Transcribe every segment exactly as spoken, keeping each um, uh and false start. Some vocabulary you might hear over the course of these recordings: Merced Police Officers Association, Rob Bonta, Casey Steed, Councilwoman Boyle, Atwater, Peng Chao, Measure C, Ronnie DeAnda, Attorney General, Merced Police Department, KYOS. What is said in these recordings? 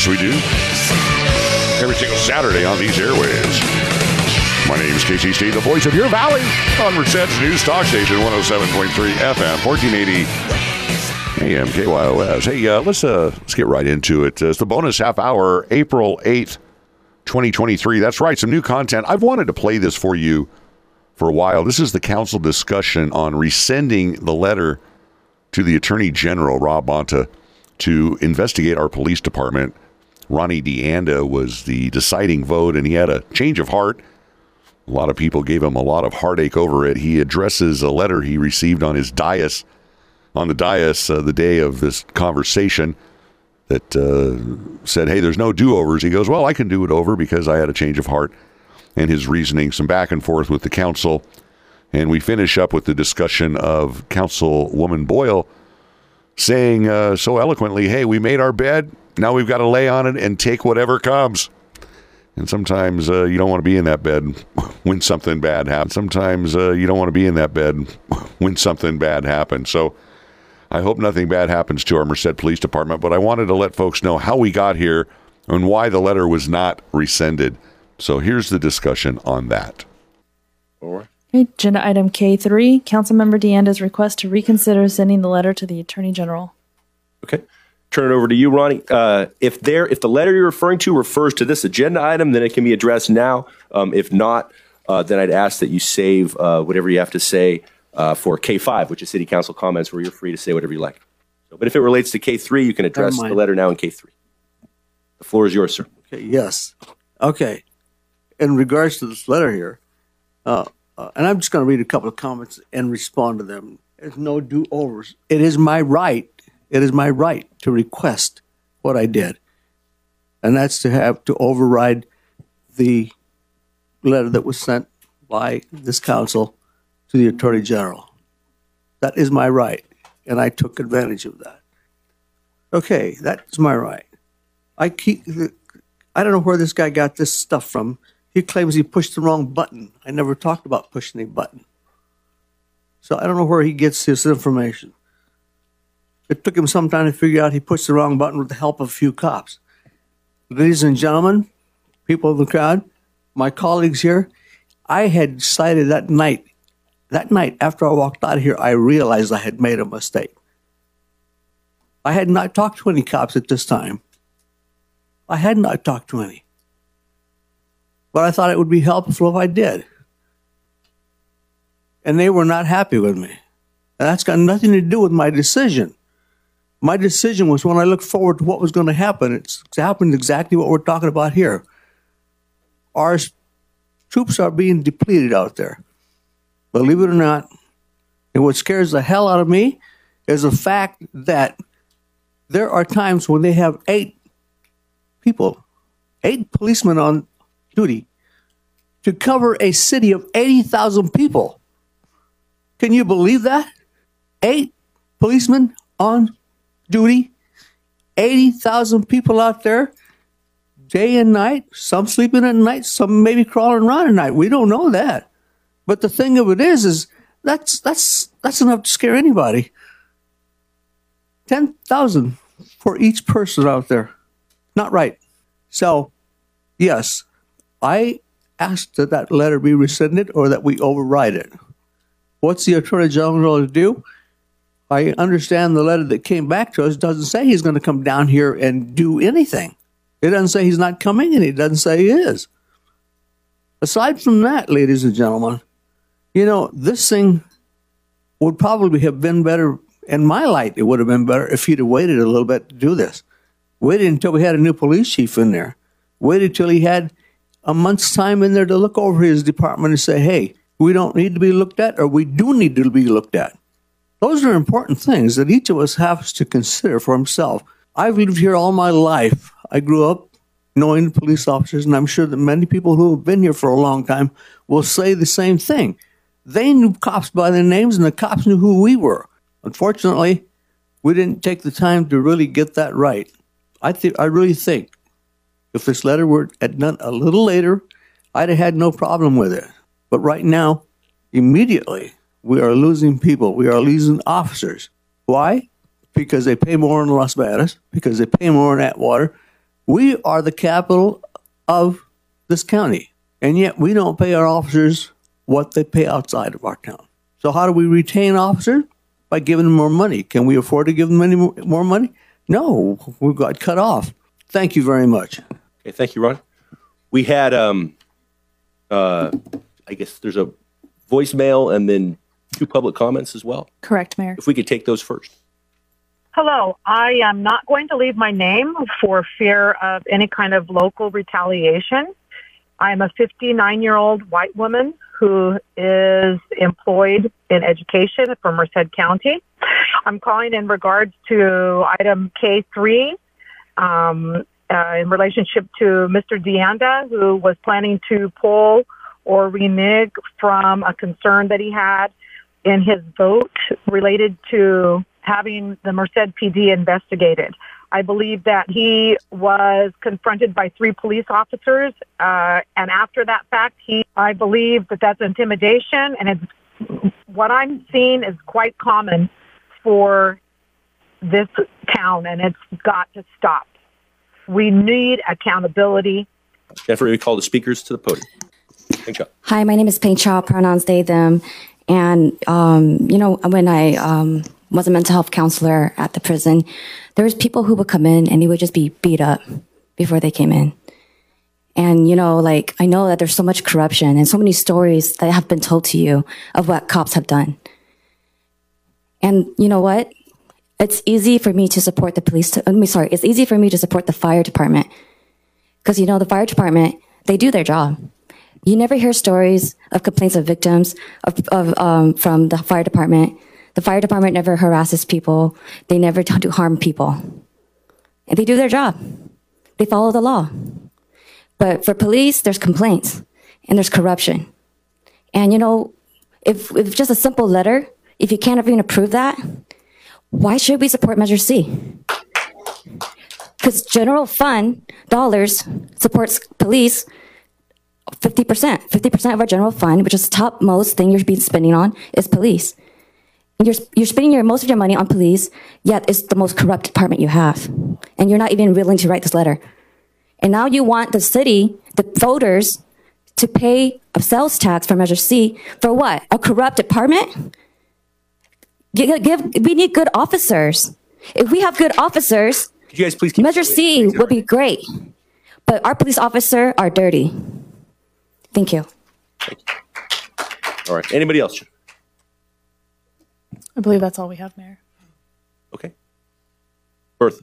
Yes, we do. Every single Saturday on these airwaves. My name is K C State, the voice of your valley on Merced's News Talk Station, one oh seven point three F M, fourteen eighty A M K Y O S. Hey, uh, let's uh, let's get right into it. Uh, it's the bonus half hour, April eighth, twenty twenty-three. That's right, some new content. I've wanted to play this for you for a while. This is the council discussion on rescinding the letter to the Attorney General, Rob Bonta, to investigate our police department. Ronnie DeAnda was the deciding vote, and he had a change of heart. A lot of people gave him a lot of heartache over it. He addresses a letter he received on his dais, on the dais uh, the day of this conversation that uh, said, hey, there's no do-overs. He goes, well, I can do it over because I had a change of heart, and his reasoning, some back and forth with the council. And we finish up with the discussion of Councilwoman Boyle saying uh, so eloquently, hey, we made our bed. Now we've got to lay on it and take whatever comes. And sometimes uh, you don't want to be in that bed when something bad happens. Sometimes uh, you don't want to be in that bed when something bad happens. So I hope nothing bad happens to our Merced Police Department, but I wanted to let folks know how we got here and why the letter was not rescinded. So here's the discussion on that. All right. Agenda item K three, Councilmember DeAnda's request to reconsider sending the letter to the Attorney General. Okay. Turn it over to you, Ronnie. Uh, if there, if the letter you're referring to refers to this agenda item, then it can be addressed now. Um, if not, uh, then I'd ask that you save uh, whatever you have to say uh, for K five, which is City Council comments, where you're free to say whatever you like. So, but if it relates to K three, you can address the letter now in K three. The floor is yours, sir. Okay. Yes. Okay. In regards to this letter here, uh, Uh, and I'm just going to read a couple of comments and respond to them. There's no do-overs. It is my right. It is my right to request what I did. And that's to have to override the letter that was sent by this council to the Attorney General. That is my right. And I took advantage of that. Okay, that's my right. I keep. The, I don't know where this guy got this stuff from. He claims he pushed the wrong button. I never talked about pushing a button. So I don't know where he gets this information. It took him some time to figure out he pushed the wrong button with the help of a few cops. Ladies and gentlemen, people of the crowd, my colleagues here, I had decided that night, that night after I walked out of here, I realized I had made a mistake. I had not talked to any cops at this time. I had not talked to any. But I thought it would be helpful if I did. And they were not happy with me. And that's got nothing to do with my decision. My decision was when I looked forward to what was going to happen. It's happened exactly what we're talking about here. Our troops are being depleted out there. Believe it or not. And what scares the hell out of me is the fact that there are times when they have eight people, eight policemen on duty to cover a city of eighty thousand people. Can you believe that? Eight policemen on duty, eighty thousand people out there, day and night, some sleeping at night, some maybe crawling around at night. We don't know that. But the thing of it is, is that's that's that's enough to scare anybody. ten thousand for each person out there. Not right. So, yes, I asked that that letter be rescinded or that we override it. What's the Attorney General to do? I understand the letter that came back to us doesn't say he's going to come down here and do anything. It doesn't say he's not coming, and it doesn't say he is. Aside from that, ladies and gentlemen, you know, this thing would probably have been better, in my light, it would have been better if he'd have waited a little bit to do this. Waited until we had a new police chief in there. Waited till he had a month's time in there to look over his department and say, hey, we don't need to be looked at, or we do need to be looked at. Those are important things that each of us has to consider for himself. I've lived here all my life. I grew up knowing police officers, and I'm sure that many people who have been here for a long time will say the same thing. They knew cops by their names, and the cops knew who we were. Unfortunately, we didn't take the time to really get that right. I th- I really think if this letter were had done a little later, I'd have had no problem with it. But right now, immediately, we are losing people. We are losing officers. Why? Because they pay more in Las Vegas, because they pay more in Atwater. We are the capital of this county, and yet we don't pay our officers what they pay outside of our town. So how do we retain officers? By giving them more money. Can we afford to give them any more money? No, we got cut off. Thank you very much. Okay, thank you, Ron. We had, um, uh, I guess there's a voicemail and then two public comments as well. Correct, Mayor. If we could take those first. Hello, I am not going to leave my name for fear of any kind of local retaliation. I'm a fifty-nine-year-old white woman who is employed in education for Merced County. I'm calling in regards to item K three um, uh, in relationship to Mister DeAnda, who was planning to pull or renege from a concern that he had in his vote related to having the Merced P D investigated. I believe that he was confronted by three police officers, uh, and after that fact, he, I believe that that's intimidation, and it's, what I'm seeing is quite common for this town, and it's got to stop. We need accountability. Jennifer, we call the speakers to the podium. Peng Chao. Hi, my name is Peng Chao, pronouns they, them, and, um, you know, when I... Um, was a mental health counselor at the prison, there was people who would come in and they would just be beat up before they came in. And, you know, like, I know that there's so much corruption and so many stories that have been told to you of what cops have done. And you know what? It's easy for me to support the police. To, I'm sorry. It's easy for me to support the fire department because, you know, the fire department, they do their job. You never hear stories of complaints of victims of, of um, from the fire department. The fire department never harasses people. They never do harm people. And they do their job. They follow the law. But for police, there's complaints and there's corruption. And, you know, if, if just a simple letter, if you can't even approve that, why should we support Measure C? Because general fund dollars supports police fifty percent. fifty percent of our general fund, which is the top most thing you're being spending on, is police. You're, you're spending your, most of your money on police, yet it's the most corrupt department you have. And you're not even willing to write this letter. And now you want the city, the voters, to pay a sales tax for Measure C for what? A corrupt department? Give, give, we need good officers. If we have good officers, could you guys please keep Measure C would be great. But our police officers are dirty. Thank you. Thank you. All right. Anybody else? I believe that's all we have, Mayor. Okay. Bertha.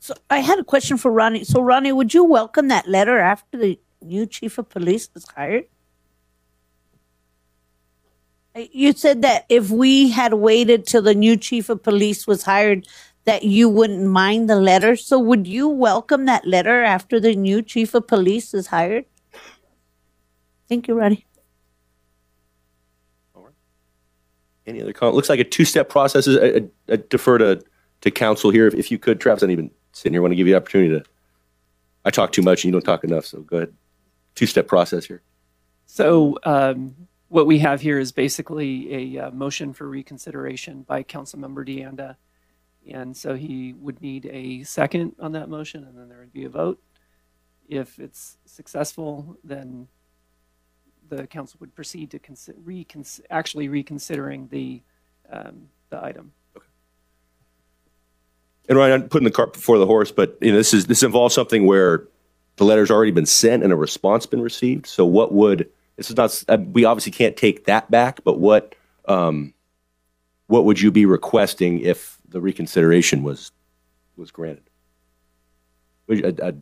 So I had a question for Ronnie. So Ronnie, would you welcome that letter after the new chief of police was hired? You said that if we had waited till the new chief of police was hired, that you wouldn't mind the letter. So would you welcome that letter after the new chief of police is hired? Thank you, Ronnie. Any other comment? Looks like a two-step process. I, I, I defer to, to council here. If, if you could, Travis, I don't even sitting here. I want to give you the opportunity to, I talk too much and you don't talk enough. So go ahead. Two-step process here. So um, what we have here is basically a uh, motion for reconsideration by Councilmember DeAnda. And so he would need a second on that motion and then there would be a vote. If it's successful, then the council would proceed to consider recons actually reconsidering the um, the item. Okay. And Ryan, I'm putting the cart before the horse, but you know this is this involves something where the letter's already been sent and a response been received. So what would this is not we obviously can't take that back, but what um, what would you be requesting if the reconsideration was was granted? Would, I, I,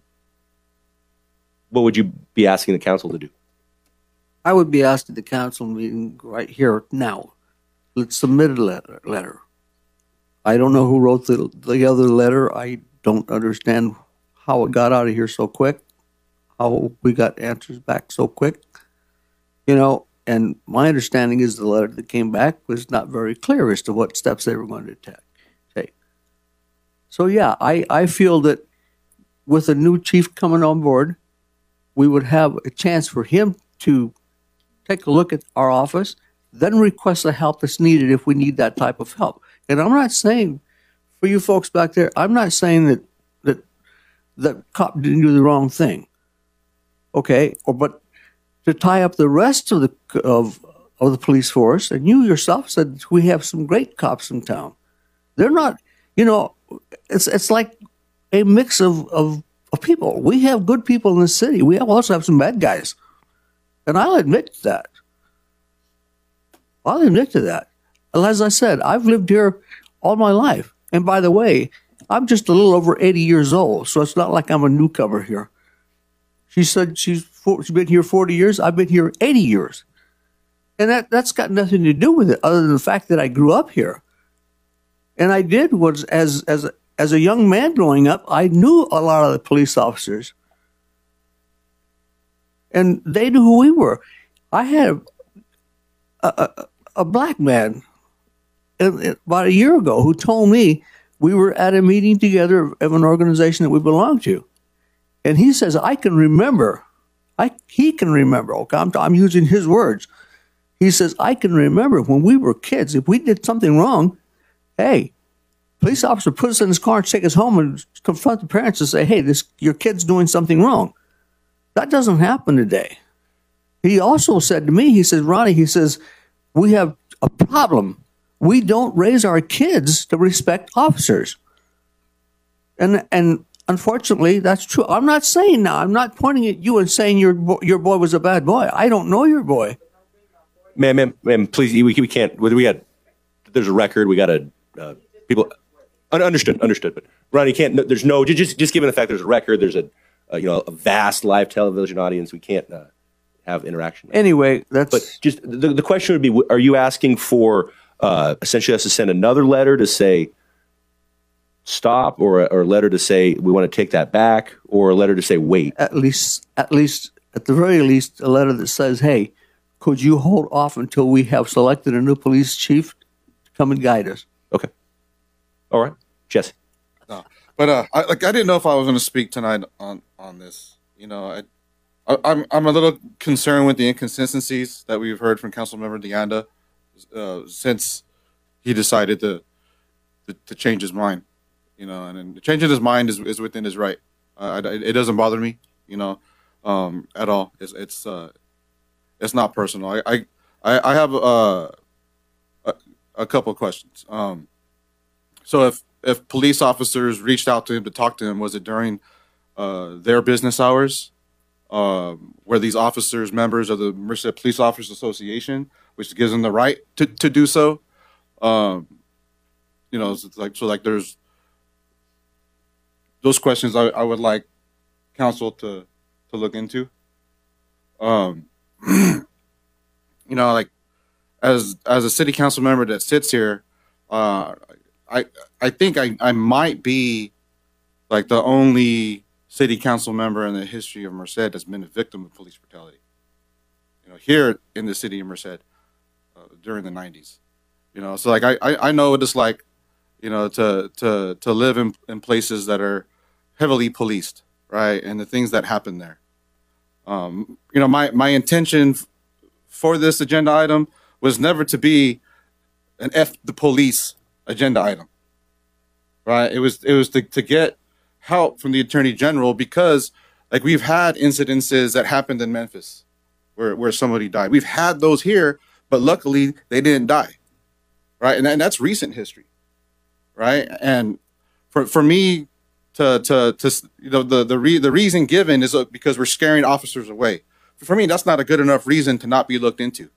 what would you be asking the council to do? I would be asked at the council meeting right here now. Let's submit a letter. letter. I don't know who wrote the, the other letter. I don't understand how it got out of here so quick, how we got answers back so quick. You know, and my understanding is the letter that came back was not very clear as to what steps they were going to take. So, yeah, I, I feel that with a new chief coming on board, we would have a chance for him to take a look at our office, then request the help that's needed if we need that type of help. And I'm not saying, for you folks back there, I'm not saying that, that the cop didn't do the wrong thing. Okay, or but to tie up the rest of the of of the police force, and you yourself said we have some great cops in town. They're not, you know, it's it's like a mix of of, of people. We have good people in the city. We also have some bad guys, and I'll admit to that. I'll admit to that. And as I said, I've lived here all my life, and by the way, I'm just a little over eighty years old, so it's not like I'm a newcomer here. She said she's, she's been here forty years. I've been here eighty years. And that, that's got nothing to do with it other than the fact that I grew up here. And I did was as, as, as a young man growing up, I knew a lot of the police officers. And they knew who we were. I had a, a, a black man about a year ago who told me we were at a meeting together of an organization that we belonged to. And he says, I can remember, I he can remember, okay, I'm, I'm using his words. He says, I can remember when we were kids, if we did something wrong, hey, police officer put us in his car and take us home and confront the parents and say, hey, this your kid's doing something wrong. That doesn't happen today. He also said to me, he says, Ronnie, he says, we have a problem. We don't raise our kids to respect officers. And, and, unfortunately, that's true. I'm not saying now. I'm not pointing at you and saying your bo your boy was a bad boy. I don't know your boy. Ma'am, ma'am, ma'am, please. We we can't. We had. There's a record. We got a uh, people. Understood, understood. But Ronnie can't. No, there's no. Just just given the fact there's a record. There's a uh, you know a vast live television audience. We can't uh, have interaction. Anyway, that's. But just the the question would be: are you asking for uh, essentially us to send another letter to say? Stop, or a, or a letter to say we want to take that back, or a letter to say wait. At least, at least, at the very least, a letter that says, "Hey, could you hold off until we have selected a new police chief to come and guide us?" Okay. All right, Jesse. No, but uh, I, like I didn't know if I was going to speak tonight on on this. You know, I, I I'm I'm a little concerned with the inconsistencies that we've heard from Councilmember DeAnda uh, since he decided to to, to change his mind. You know, and, and changing his mind is, is within his right. Uh, it, it doesn't bother me, you know, um, at all. It's it's uh, it's not personal. I I, I have uh, a a couple of questions. Um, so if if police officers reached out to him to talk to him, was it during uh, their business hours? Um, were these officers members of the Merced Police Officers Association, which gives them the right to to do so? Um, you know, so it's like so like there's. Those questions I, I would like counsel to, to look into. Um, you know, like as as a city council member that sits here, uh, I I think I, I might be like the only city council member in the history of Merced that's been a victim of police brutality. You know, here in the city of Merced uh, during the nineties. You know, so like I, I, I know what it's like, you know, to to to live in in places that are heavily policed, right? And the things that happen there. Um, you know, my, my intention for this agenda item was never to be an F the police agenda item, right? It was, it was to, to get help from the Attorney General because, like, we've had incidences that happened in Memphis where, where somebody died. We've had those here, but luckily they didn't die, right? And, and that's recent history, right? And for, for me, To, to, to, you know, the, the, re the reason given is because we're scaring officers away. For me, that's not a good enough reason to not be looked into,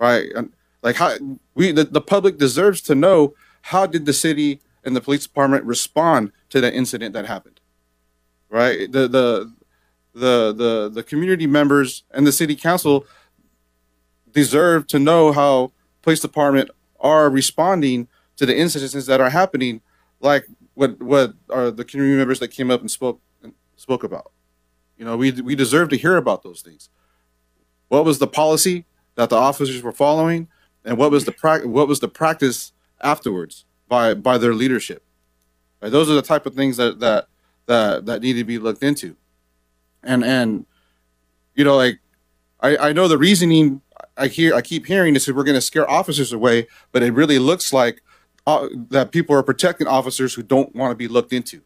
right? And like how we, the, the public deserves to know, how did the city and the police department respond to that incident that happened, right? The, the, the, the, the community members and the city council deserve to know how police department are responding to the incidences that are happening, like What what are the community members that came up and spoke and spoke about? You know, we we deserve to hear about those things. What was the policy that the officers were following, and what was the pra what was the practice afterwards by by their leadership? Right? Those are the type of things that that that that need to be looked into. And and you know, like I I know the reasoning I hear I keep hearing is that we're going to scare officers away, but it really looks like Uh, that people are protecting officers who don't want to be looked into,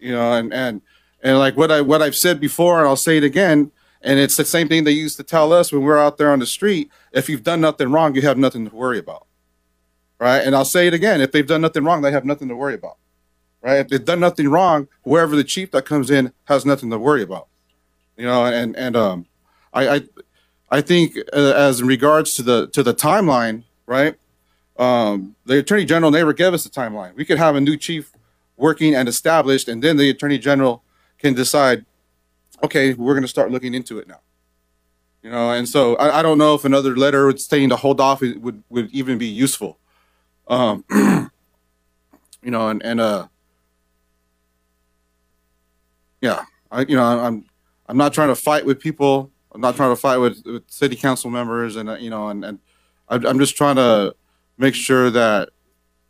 you know, and, and, and like what I, what I've said before, and I'll say it again. And it's the same thing they used to tell us when we're out there on the street. If you've done nothing wrong, you have nothing to worry about. Right. And I'll say it again. If they've done nothing wrong, they have nothing to worry about. Right. If they've done nothing wrong, wherever the chief that comes in has nothing to worry about. You know, and, and um, I, I, I think uh, as in regards to the to the timeline, right, um, the Attorney General never gave us a timeline. We could have a new chief working and established, and then the Attorney General can decide, okay, we're going to start looking into it now. You know, and so I, I don't know if another letter stating to hold off would, would even be useful. Um, you know, and, and uh, yeah, I, you know, I'm, I'm not trying to fight with people. I'm not trying to fight with, with city council members, and uh, you know, and, and I'm just trying to make sure that,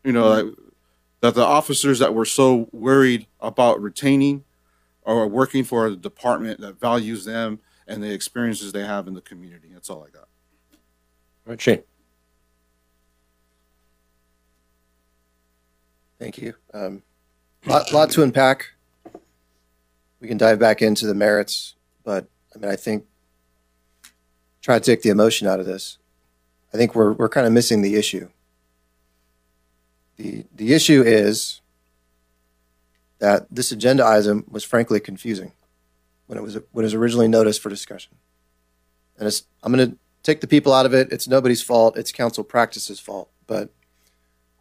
you know, that, that the officers that we're so worried about retaining are working for a department that values them and the experiences they have in the community. That's all I got. All right, Shane. Thank you. Um, lot, lot to unpack. We can dive back into the merits, but I mean, I think, try to take the emotion out of this. I think we're we're kind of missing the issue. The the issue is that this agenda item was frankly confusing when it was when it was originally noticed for discussion. And it's, I'm going to take the people out of it. It's nobody's fault. It's council practices' fault. But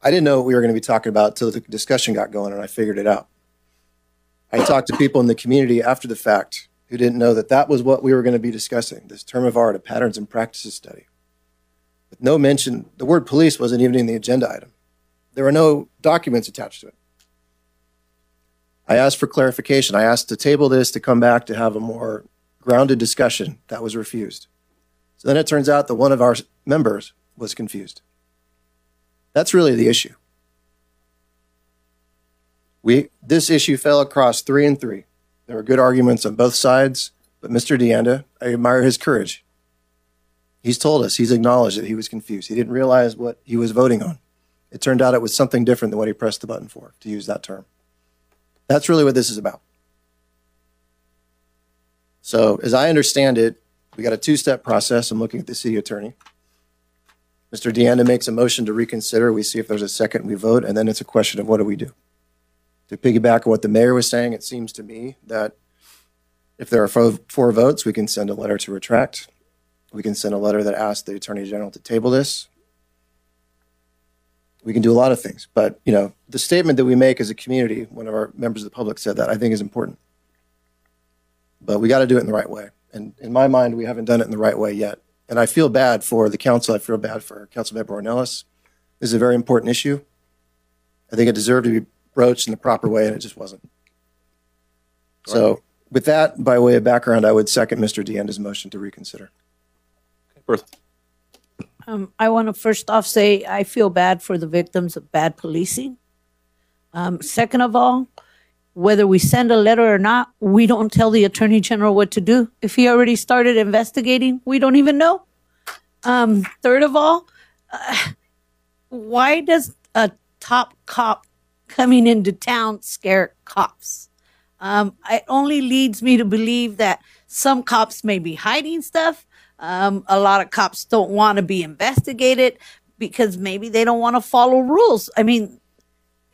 I didn't know what we were going to be talking about until the discussion got going, and I figured it out. I talked to people in the community after the fact who didn't know that that was what we were going to be discussing, this term of art, a patterns and practices study. With no mention, the word police wasn't even in the agenda item. There were no documents attached to it. I asked for clarification. I asked to table this, to come back, to have a more grounded discussion. That was refused. So then it turns out that one of our members was confused. That's really the issue. We, this issue fell across three and three. There were good arguments on both sides, but Mister DeAnda, I admire his courage. He's told us, he's acknowledged that he was confused. He didn't realize what he was voting on. It turned out it was something different than what he pressed the button for, to use that term. That's really what this is about. So as I understand it, we got a two-step process. I'm looking at the city attorney. Mister DeAnda makes a motion to reconsider. We see if there's a second, we vote, and then it's a question of what do we do? To piggyback on what the mayor was saying, it seems to me that if there are four, four votes, we can send a letter to retract. We can send a letter that asks the Attorney General to table this. We can do a lot of things. But, you know, the statement that we make as a community, one of our members of the public said that, I think is important. But we got to do it in the right way. And in my mind, we haven't done it in the right way yet. And I feel bad for the council. I feel bad for Councilmember Ornelas. This is a very important issue. I think it deserved to be broached in the proper way, and it just wasn't. So with that, by way of background, I would second Mister DeAnda's motion to reconsider. Okay, Bertha. Um, I want to first off say I feel bad for the victims of bad policing. Um, second of all, whether we send a letter or not, we don't tell the Attorney General what to do. If he already started investigating, we don't even know. Um, third of all, uh, why does a top cop coming into town scare cops? Um, it only leads me to believe that some cops may be hiding stuff. Um, a lot of cops don't want to be investigated because maybe they don't want to follow rules. I mean,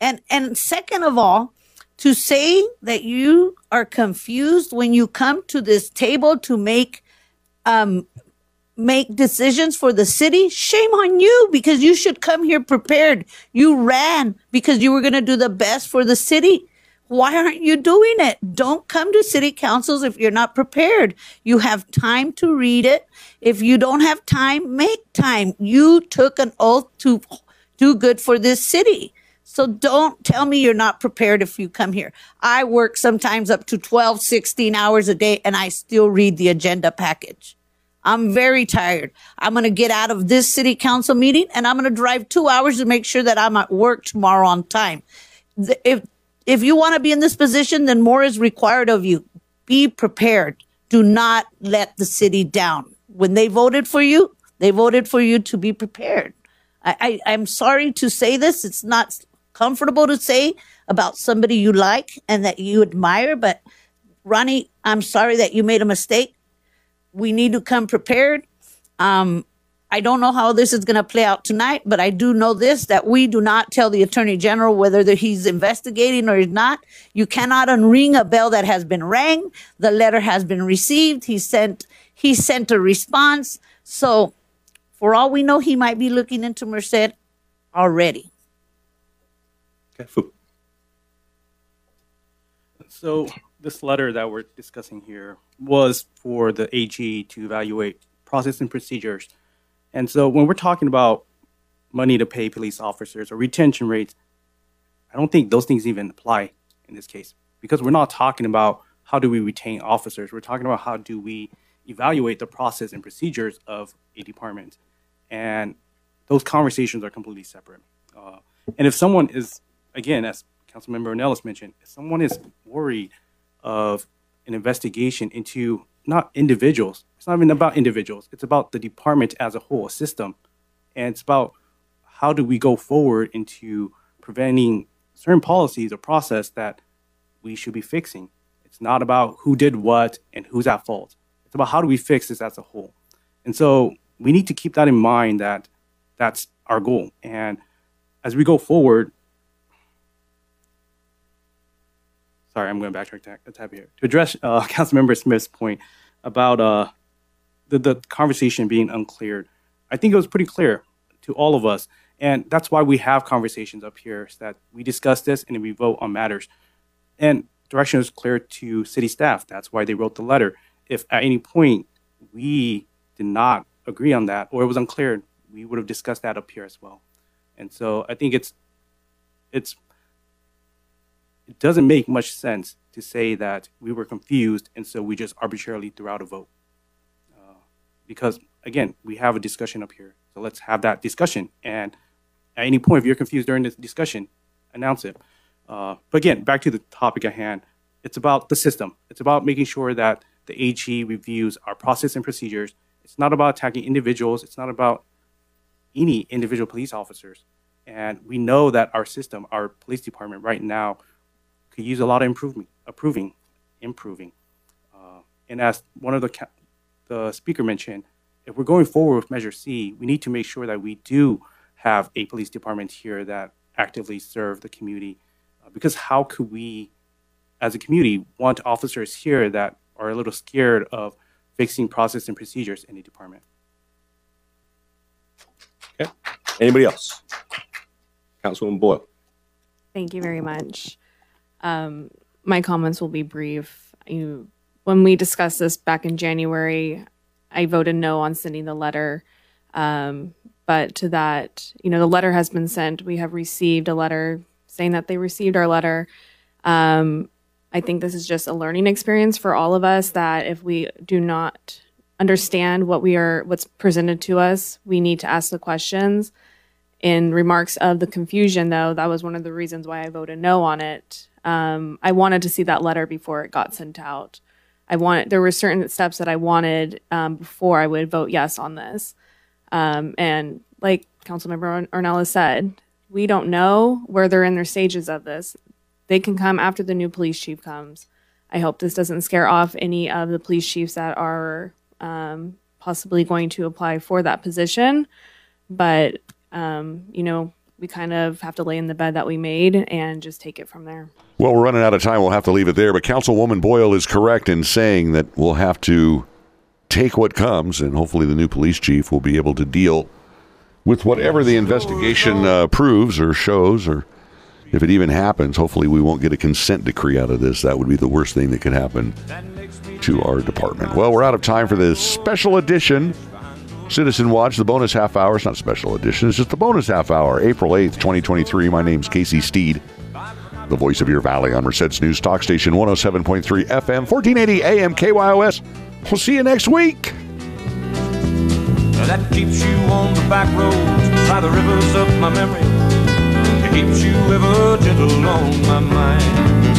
and, and second of all, to say that you are confused when you come to this table to make, um, make decisions for the city, shame on you, because you should come here prepared. You ran because you were going to do the best for the city. Why aren't you doing it? Don't come to city councils if you're not prepared. You have time to read it. If you don't have time, make time. You took an oath to do good for this city. So don't tell me you're not prepared if you come here. I work sometimes up to twelve, sixteen hours a day, and I still read the agenda package. I'm very tired. I'm going to get out of this city council meeting, and I'm going to drive two hours to make sure that I'm at work tomorrow on time. If if you want to be in this position, then more is required of you. Be prepared. Do not let the city down. When they voted for you, they voted for you to be prepared. I, I, I'm sorry to say this. It's not comfortable to say about somebody you like and that you admire. But Ronnie, I'm sorry that you made a mistake. We need to come prepared. Um, I don't know how this is going to play out tonight, but I do know this, that we do not tell the Attorney General whether he's investigating or not. You cannot unring a bell that has been rang. The letter has been received. He sent, he sent a response. So for all we know, he might be looking into Merced already. Okay. So this letter that we're discussing here was for the A G to evaluate process and procedures. And so when we're talking about money to pay police officers or retention rates, I don't think those things even apply in this case, because we're not talking about how do we retain officers. We're talking about how do we evaluate the process and procedures of a department. And those conversations are completely separate. Uh, and if someone is, again, as Councilmember Ornelas mentioned, if someone is worried of an investigation into not individuals, it's not even about individuals, it's about the department as a whole, a system. And it's about how do we go forward into preventing certain policies or process that we should be fixing. It's not about who did what and who's at fault. It's about how do we fix this as a whole. And so we need to keep that in mind, that that's our goal. And as we go forward, sorry, I'm going to backtrack a tab here. To address uh, Councilmember Smith's point about uh, the, the conversation being unclear, I think it was pretty clear to all of us. And that's why we have conversations up here, so that we discuss this and we vote on matters. And direction was clear to city staff. That's why they wrote the letter. If at any point we did not agree on that or it was unclear, we would have discussed that up here as well. And so I think it's it's... it doesn't make much sense to say that we were confused and so we just arbitrarily threw out a vote. Uh, because, again, we have a discussion up here. So let's have that discussion. And at any point, if you're confused during this discussion, announce it. Uh, but again, back to the topic at hand, it's about the system. It's about making sure that the A G reviews our process and procedures. It's not about attacking individuals. It's not about any individual police officers. And we know that our system, our police department right now, could use a lot of improvement, approving, improving. Uh, and as one of the ca the speaker mentioned, if we're going forward with Measure C, we need to make sure that we do have a police department here that actively serve the community. Uh, because how could we, as a community, want officers here that are a little scared of fixing process and procedures in a department? Okay. Anybody else? Councilwoman Boyle. Thank you very much. Um, my comments will be brief. You, when we discussed this back in January, I voted no on sending the letter. Um, but to that, you know, the letter has been sent. We have received a letter saying that they received our letter. Um, I think this is just a learning experience for all of us, that if we do not understand what we are, what's presented to us, we need to ask the questions. In remarks of the confusion, though, that was one of the reasons why I voted no on it. Um, I wanted to see that letter before it got sent out. I wanted, there were certain steps that I wanted um, before I would vote yes on this. Um, and like Councilmember Ornelas said, we don't know where they're in their stages of this. They can come after the new police chief comes. I hope this doesn't scare off any of the police chiefs that are um, possibly going to apply for that position. But, um, you know, we kind of have to lay in the bed that we made and just take it from there. Well, we're running out of time. We'll have to leave it there. But Councilwoman Boyle is correct in saying that we'll have to take what comes, and hopefully the new police chief will be able to deal with whatever the investigation uh, proves or shows, or if it even happens. Hopefully we won't get a consent decree out of this. That would be the worst thing that could happen to our department. Well, we're out of time for this special edition Citizen Watch, the bonus half hour. It's not special edition. It's just the bonus half hour, April eighth, twenty twenty-three. My name's Casey Steed, the voice of your valley on Merced's News Talk Station, one oh seven point three F M, fourteen eighty A M, K Y O S. We'll see you next week. That keeps you on the back roads by the rivers of my memory. It keeps you ever gentle on my mind.